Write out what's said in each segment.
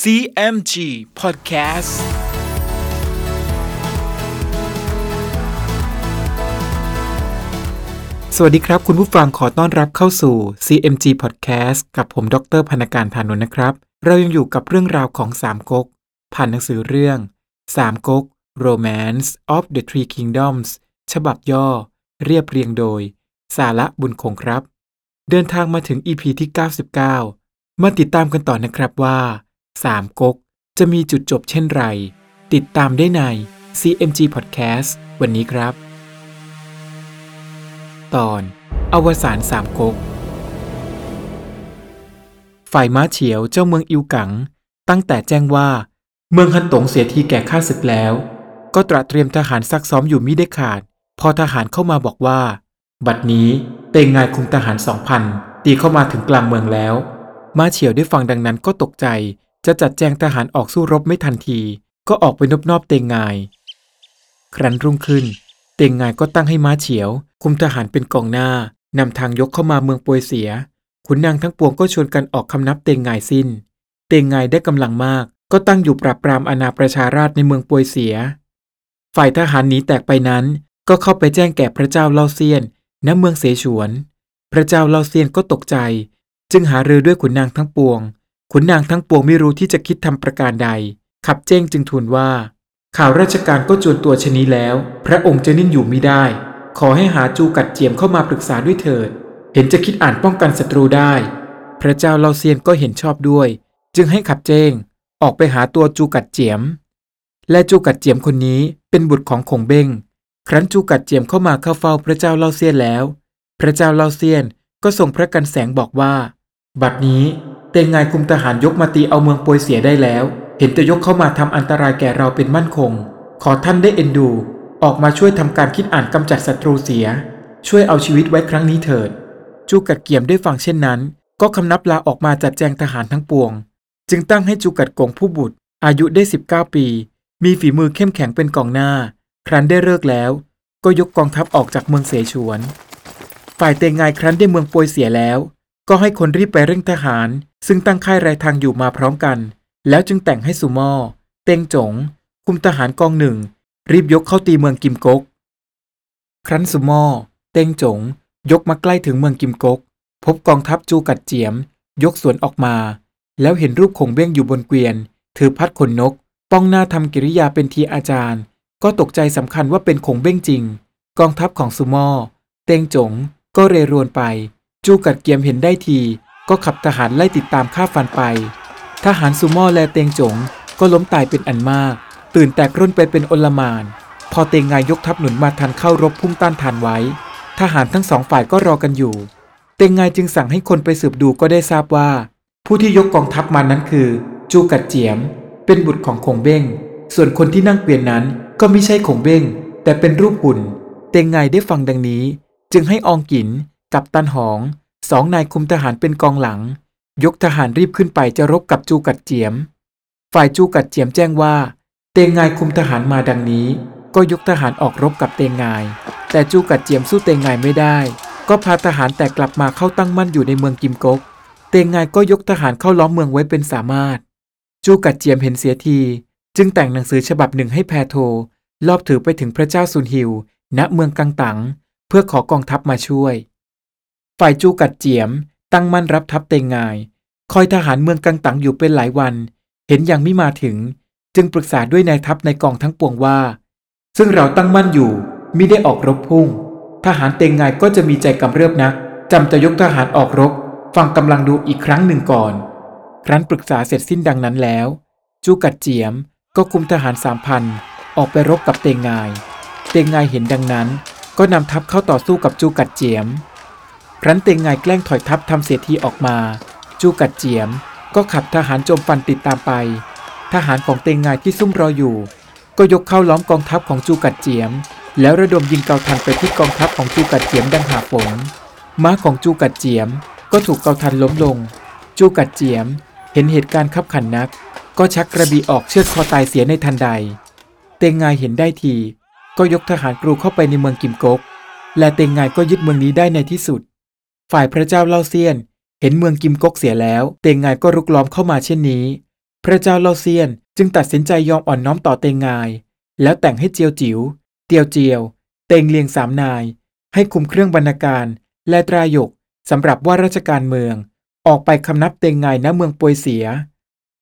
CMG Podcastสวัสดีครับคุณผู้ฟังขอต้อนรับเข้าสู่ CMG Podcast กับผมดร.พรรณการ ธานนท์นะครับเรายังอยู่กับเรื่องราวของสามก๊กผ่านหนังสือเรื่องสามก๊ก Romance of the Three Kingdoms ฉบับย่อเรียบเรียงโดยสาระบุญคงครับเดินทางมาถึง EP ที่ 99 มาติดตามกันต่อนะครับว่าสามก๊กจะมีจุดจบเช่นไรติดตามได้ใน CMG Podcast วันนี้ครับตอนอวสานสามก๊กฝ่ายม้าเฉียวเจ้าเมืองอิวกังตั้งแต่แจ้งว่าเมืองฮันตงเสียทีแก่ข้าศึกแล้วก็ตระเตรียมทหารซักซ้อมอยู่มิได้ขาดพอทหารเข้ามาบอกว่าบัดนี้เต่งงานคุมทหาร 2,000 ตีเข้ามาถึงกลางเมืองแล้วม้าเฉียวได้ฟังดังนั้นก็ตกใจจะจัดแจงทหารออกสู้รบไม่ทันทีก็ออกไปนบนอบเต่งงานครั้นรุ่งขึ้นเต่งงานก็ตั้งให้ม้าเฉียวคุมทหารเป็นกองหน้านำทางยกเข้ามาเมืองปวยเสียขุนนางทั้งปวงก็ชวนกันออกคำนับเต่งงานสิ้นเต่งงานได้กำลังมากก็ตั้งอยู่ปราบปรามอาณาประชาราษฎร์ในเมืองปวยเสียฝ่ายทหารหนีแตกไปนั้นก็เข้าไปแจ้งแก่พระเจ้าเล่าเซียนณเมืองเสฉวนพระเจ้าเล่าเซียนก็ตกใจจึงหารือด้วยขุนนางทั้งปวงขุนนางทั้งปวงไม่รู้ที่จะคิดทำประการใดขับเจ้งจึงทูลว่าข่าวราชการก็จวนตัวชนี้แล้วพระองค์จะนิ่งอยู่มิได้ขอให้หาจูกัดเจียมเข้ามาปรึกษาด้วยเถิดเห็นจะคิดอ่านป้องกันศัตรูได้พระเจ้าเล่าเซียนก็เห็นชอบด้วยจึงให้ขับเจ้งออกไปหาตัวจูกัดเจียมและจูกัดเจียมคนนี้เป็นบุตรของคงเบ้งครั้นจูกัดเจียมเข้ามาเข้าเฝ้าพระเจ้าเล่าเซียนแล้วพระเจ้าเล่าเซียนก็ส่งพระกันแสงบอกว่าบัดนี้เต่งงานคุมทหารยกมาตีเอาเมืองปวยเสียได้แล้วเห็นจะยกเข้ามาทำอันตรายแก่เราเป็นมั่นคงขอท่านได้เอ็นดูออกมาช่วยทำการคิดอ่านกำจัดศัตรูเสียช่วยเอาชีวิตไว้ครั้งนี้เถิดจูกัดเจียมได้ฟังเช่นนั้นก็คำนับลาออกมาจัดแจงทหารทั้งปวงจึงตั้งให้จูกัดกงผู้บุตรอายุได้19ปีมีฝีมือเข้มแข็งเป็นกองหน้าครั้นได้เลิกแล้วก็ยกกองทัพออกจากเมืองเสฉวนฝ่ายเตงไงครั้นได้เมืองปวยเสียแล้วก็ให้คนรีบไปเร่งทหารซึ่งตั้งค่ายรายทางอยู่มาพร้อมกันแล้วจึงแต่งให้สุม่อเต็งจงคุมทหารกองหนึ่งรีบยกเข้าตีเมืองกิมก๊กครั้นสุม่อเต็งจงยกมาใกล้ถึงเมืองกิมก๊กพบกองทัพจูกัดเจียมยกสวนออกมาแล้วเห็นรูปคงเบ้งอยู่บนเกวียนถือพัดขนนกป้องหน้าทำกิริยาเป็นทีอาจารย์ก็ตกใจสำคัญว่าเป็นคงเบ้งจริงกองทัพของสุม่อเต็งจงก็เรรวนไปจูกัดเจียมเห็นได้ทีก็ขับทหารไล่ติดตามฆ่าฟันไปทหารซูม่อและเตงจงก็ล้มตายเป็นอันมากตื่นแตกร่นไปเป็นอลหม่านพอเตงงายยกทัพหนุนมาทันเข้ารบพุ่งต้านทานไว้ทหารทั้งสองฝ่ายก็รอกันอยู่เตงงายจึงสั่งให้คนไปสืบดูก็ได้ทราบว่าผู้ที่ยกกองทัพมานั้นคือจูกัดเจียมเป็นบุตรของคงเบ้งส่วนคนที่นั่งเกวียนนั้นก็ไม่ใช่คงเบ้งแต่เป็นรูปหุ่นเตงงายได้ฟังดังนี้จึงให้อองกินกับตันหองสองนายคุมทหารเป็นกองหลังยกทหารรีบขึ้นไปจะรบกับจูกัดเจียมฝ่ายจูกัดเจียมแจ้งว่าเตงงายคุมทหารมาดังนี้ก็ยกทหารออกรบกับเตงงายแต่จูกัดเจียมสู้เตงงายไม่ได้ก็พาทหารแต่กลับมาเข้าตั้งมั่นอยู่ในเมืองกิมก๊กเตงงายก็ยกทหารเข้าล้อมเมืองไว้เป็นสามารถจูกัดเจียมเห็นเสียทีจึงแต่งหนังสือฉบับหนึ่งให้แพโทลอบถือไปถึงพระเจ้าซุนหิวณเมืองกังตังเพื่อขอกองทัพมาช่วยฝ่ายจูกัดเจียมตั้งมั่นรับทัพเตงงายคอยทหารเมืองกังตังอยู่เป็นหลายวันเห็นยังไม่มาถึงจึงปรึกษาด้วยนายทัพในกองทั้งปวงว่าซึ่งเราตั้งมั่นอยู่มิได้ออกรบพุ่งทหารเตงงายก็จะมีใจกำเริบนักจำจะยกทหารออกรบฟังกำลังดูอีกครั้งหนึ่งก่อนครั้นปรึกษาเสร็จสิ้นดังนั้นแล้วจูกัดเจียมก็คุมทหาร 3,000 ออกไปรบกับเตงงายเตงงายเห็นดังนั้นก็นำทัพเข้าต่อสู้กับจูกัดเจียมครั้นเตงงายแกล้งถอยทัพทำเสียทีออกมาจูกัดเจียมก็ขับทหารโจมฟันติดตามไปทหารของเตงงายที่ซุ่มรออยู่ก็ยกเข้าล้อมกองทัพของจูกัดเจียมแล้วระดมยิงเกาทันไปที่กองทัพของจูกัดเจียมดังหาฝนม้าของจูกัดเจียมก็ถูกเกาทันล้มลงจูกัดเจียมเห็นเหตุการณ์คับขันนักก็ชักกระบี่ออกเชือดคอตายเสียในทันใดเตงงายเห็นได้ทีก็ยกทหารกรูเข้าไปในเมืองกิมก๊กและเตงงายก็ยึดเมืองนี้ได้ในที่สุดฝ่ายพระเจ้าเล่าเซียนเห็นเมืองกิมก๊กเสียแล้วเตงงายก็รุกล้อมเข้ามาเช่นนี้ พระเจ้าลอเซียนจึงตัดสินใจยอมอ่อนน้อมต่อเตงงายแล้วแต่งให้เจียวจิ๋วเตียวเจียวเตงเลียงสามนายให้คุมเครื่องบรรณาการและตราหยกสำหรับว่าราชการเมืองออกไปคำนับเตงงายณเมืองปวยเสีย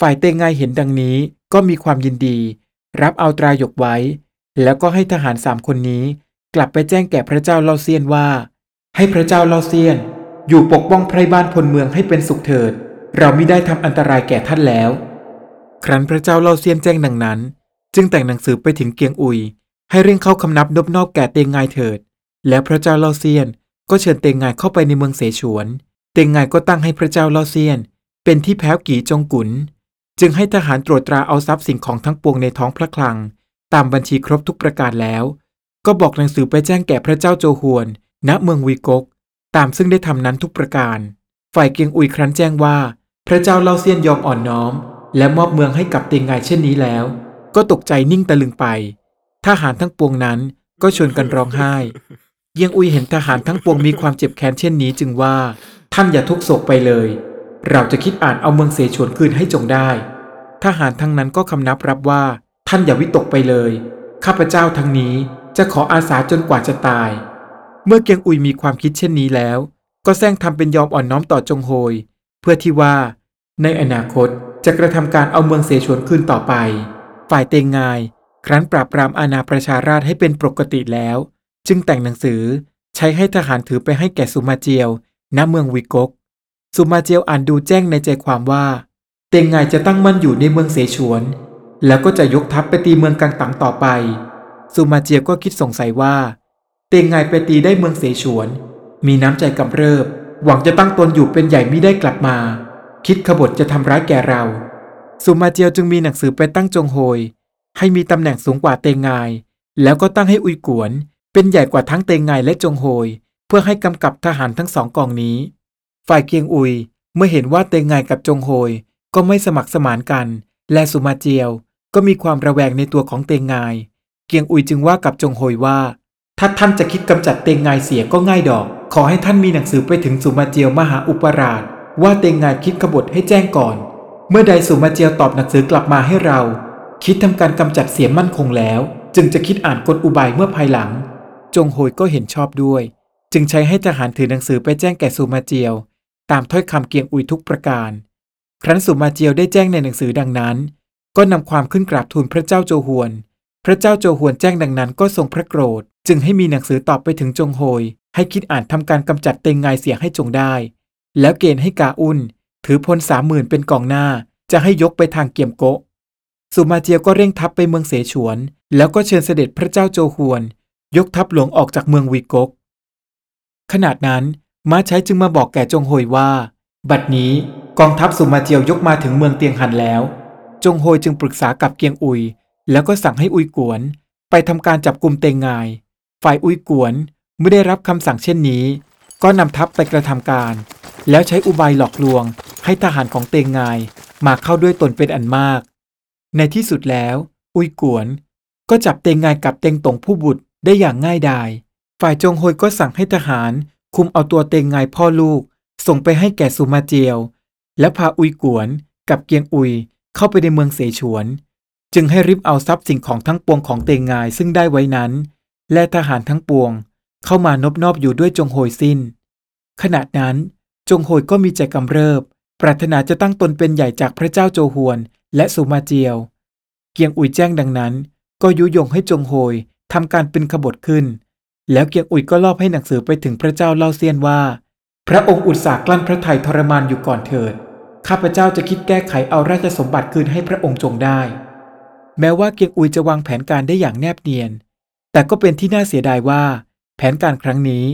ฝ่ายเตงงายเห็นดังนี้ก็มีความยินดีรับเอาตราหยกไว้แล้วก็ให้ทหาร3คนนี้กลับไปแจ้งแก่พระเจ้าลอเซียนว่าให้พระเจ้าลอเซียนอยู่ปกป้องไพร่บ้านพลเมืองให้เป็นสุขเถิดเรามิได้ทำอันตรายแก่ท่านแล้วครั้นพระเจ้าลอเซียนแจ้งดังนั้นจึงแต่งหนังสือไปถึงเกียงอุยให้เร่งเข้าคำนับนบนอบแก่เตงงายเถิดแล้วพระเจ้าลอเซียนก็เชิญเตงงายเข้าไปในเมืองเสฉวนเตงงายก็ตั้งให้พระเจ้าลอเซียนเป็นที่แพ้วกี่จงกุนจึงให้ทหารตรวจตราเอาทรัพย์สินของทั้งปวงในท้องพระคลังตามบัญชีครบทุกประการแล้วก็บอกหนังสือไปแจ้งแก่พระเจ้าโจฮวนณเมืองวีกกตามซึ่งได้ทำนั้นทุกประการฝ่ายเกียงอุยครั้นแจ้งว่าพระเจ้าลอเซียนยอมอ่อนน้อมและมอบเมืองให้กับเตงงายเช่นนี้แล้วก็ตกใจนิ่งตะลึงไปทหารทั้งปวงนั้นก็ชวนกันร้องไห้เกียงอุยเห็นทหารทั้งปวงมีความเจ็บแค้นเช่นนี้จึงว่าท่านอย่าทุกโศกไปเลยเราจะคิดอ่านเอาเมืองเสฉวนคืนให้จงได้ทหารทั้งนั้นก็คำนับรับว่าท่านอย่าวิตกไปเลยข้าพเจ้าทั้งนี้จะขออาสาจนกว่าจะตายเมื่อเกียงอุยมีความคิดเช่นนี้แล้วก็แซงทำเป็นยอมอ่อนน้อมต่อจงโฮยเพื่อที่ว่าในอนาคตจะกระทำการเอาเมืองเสฉวนคืนต่อไปฝ่ายเตงงายครั้นปราบปรามอาณาประชาราษฎร์ให้เป็นปกติแล้วจึงแต่งหนังสือใช้ให้ทหารถือไปให้แก่สุมาเจียวณเมืองวิกกสุมาเจียวอ่านดูแจ้งในใจความว่าเตงงายจะตั้งมั่นอยู่ในเมืองเสฉวนแล้วก็จะยกทัพไปตีเมืองกังตังต่อไปสุมาเจียวก็คิดสงสัยว่าเตงงายไปตีได้เมืองเสฉวนมีน้ำใจกำเริบหวังจะตั้งตนอยู่เป็นใหญ่มิได้กลับมาคิดขบฏจะทำร้ายแก่เราสุมาเจียวจึงมีหนังสือไปตั้งจงโฮยให้มีตำแหน่งสูงกว่าเตงงายแล้วก็ตั้งให้อุยกวนเป็นใหญ่กว่าทั้งเตงงายและจงโฮยเพื่อให้กำกับทหารทั้งสองกองนี้ฝ่ายเกียงอุยเมื่อเห็นว่าเตงงายกับจงโฮยก็ไม่สมัครสมานกันและสุมาเจียวก็มีความระแวงในตัวของเตงงายเกียงอุยจึงว่ากับจงโฮยว่าถ้าท่านจะคิดกำจัดเตงงายเสียก็ง่ายดอกขอให้ท่านมีหนังสือไปถึงสุมาเจียวมหาอุปราชว่าเตงงายคิดขบฏให้แจ้งก่อนเมื่อใดสุมาเจียวตอบหนังสือกลับมาให้เราคิดทำการกำจัดเสียมั่นคงแล้วจึงจะคิดอ่านกลอุบายเมื่อภายหลังจงโฮยก็เห็นชอบด้วยจึงใช้ให้ทหารถือหนังสือไปแจ้งแก่สุมาเจียวตามถ้อยคำเกียงอุยทุกประการครั้นสุมาเจียวได้แจ้งในหนังสือดังนั้นก็นำความขึ้นกราบทูลพระเจ้าโจฮวนพระเจ้าโจฮวนแจ้งดังนั้นก็ทรงพระโกรธจึงให้มีหนังสือตอบไปถึงจงโฮยให้คิดอ่านทำการกำจัดเตงงายเสียให้จงได้แล้วเกณฑ์ให้กาอุ่นถือพล 30,000 เป็นกองหน้าจะให้ยกไปทางเกียมโกะสุมาเจียวก็เร่งทัพไปเมืองเสฉวนแล้วก็เชิญเสด็จพระเจ้าโจฮวนยกทัพหลวงออกจากเมืองวีกกขณะนั้นม้าใช้จึงมาบอกแก่จงโฮยว่าบัดนี้กองทัพสุมาเจียวยกมาถึงเมืองเตียงหันแล้วจงโฮยจึงปรึกษากับเกียงอุยแล้วก็สั่งให้อุยกวนไปทำการจับกุมเตงงายฝ่ายอุยกวนไม่ได้รับคำสั่งเช่นนี้ก็นำทัพไปกระทำการแล้วใช้อุบายหลอกลวงให้ทหารของเตงงายมาเข้าด้วยตนเป็นอันมากในที่สุดแล้วอุยกวนก็จับเตงงายกับเตงตงผู้บุตรได้อย่างง่ายดายฝ่ายจงโฮยก็สั่งให้ทหารคุมเอาตัวเตงงายพ่อลูกส่งไปให้แก่สุมาเจียวและพาอุยกวนกับเกียงอุยเข้าไปในเมืองเสฉวนจึงให้ริบเอาทรัพย์สิ่งของทั้งปวงของเตงงายซึ่งได้ไว้นั้นและทหารทั้งปวงเข้ามานบนอบอยู่ด้วยจงโฮยสิ้นขณะนั้นจงโฮยก็มีใจกำเริบปรารถนาจะตั้งตนเป็นใหญ่จากพระเจ้าโจฮวนและสุมาเจียวเกียงอุยแจ้งดังนั้นก็ยุยงให้จงโฮยทำการเป็นขบฏขึ้นแล้วเกียงอุยก็ลอบให้หนังสือไปถึงพระเจ้าเล่าเซียนว่าพระองค์อุตส่าห์กลั้นพระทัยทรมานอยู่ก่อนเถิดข้าพเจ้าจะคิดแก้ไขเอาราชสมบัติคืนให้พระองค์จงได้แม้ว่าเกียงอุยจะวางแผนการได้อย่างแนบเนียนแต่ก็เป็นที่น่าเสียดายว่าแผนการครั้งนี้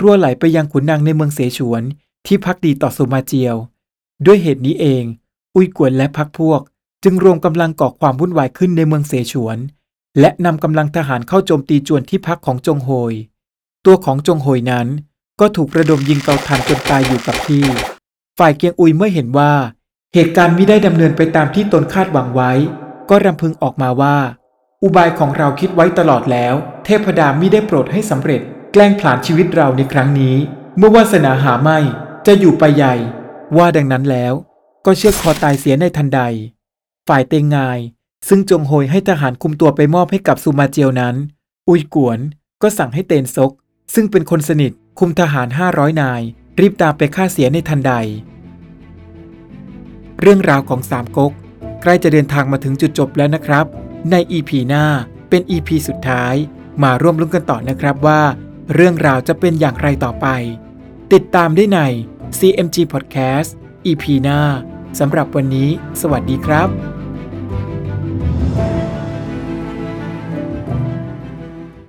รั่วไหลไปยังขุนนางในเมืองเสฉวนที่ภักดีต่อสุมาเจียวด้วยเหตุนี้เองอุยกวนและพรรคพวกจึงรวมกำลังก่อความวุ่นวายขึ้นในเมืองเสฉวนและนำกำลังทหารเข้าโจมตีจวนที่พักของจงโฮยตัวของจงโฮยนั้นก็ถูกระดมยิงเกาทันจนตายอยู่กับที่ฝ่ายเกียงอุยเมื่อเห็นว่าเหตุการณ์มิได้ดำเนินไปตามที่ตนคาดหวังไว้ก็รำพึงออกมาว่าอุบายของเราคิดไว้ตลอดแล้วเทพดามิได้โปรดให้สำเร็จแกล้งผลาญชีวิตเราในครั้งนี้เมื่อวาสนาหาไม่จะอยู่ไปใหญ่ว่าดังนั้นแล้วก็เชือกคอตายเสียในทันใด ฝ่ายเตงงายซึ่งจงโฮยให้ทหารคุมตัวไปมอบให้กับซูมาเจียวนั้นอุยกวนก็สั่งให้เตนซกซึ่งเป็นคนสนิทคุมทหาร500นายรีบตามไปฆ่าเสียในทันใดเรื่องราวของสามก๊กใกล้จะเดินทางมาถึงจุดจบแล้วนะครับใน EP หน้าเป็น EP สุดท้ายมาร่วมลุ้นกันต่อนะครับว่าเรื่องราวจะเป็นอย่างไรต่อไปติดตามได้ใน CMG Podcast EP หน้าสำหรับวันนี้สวัสดีครับ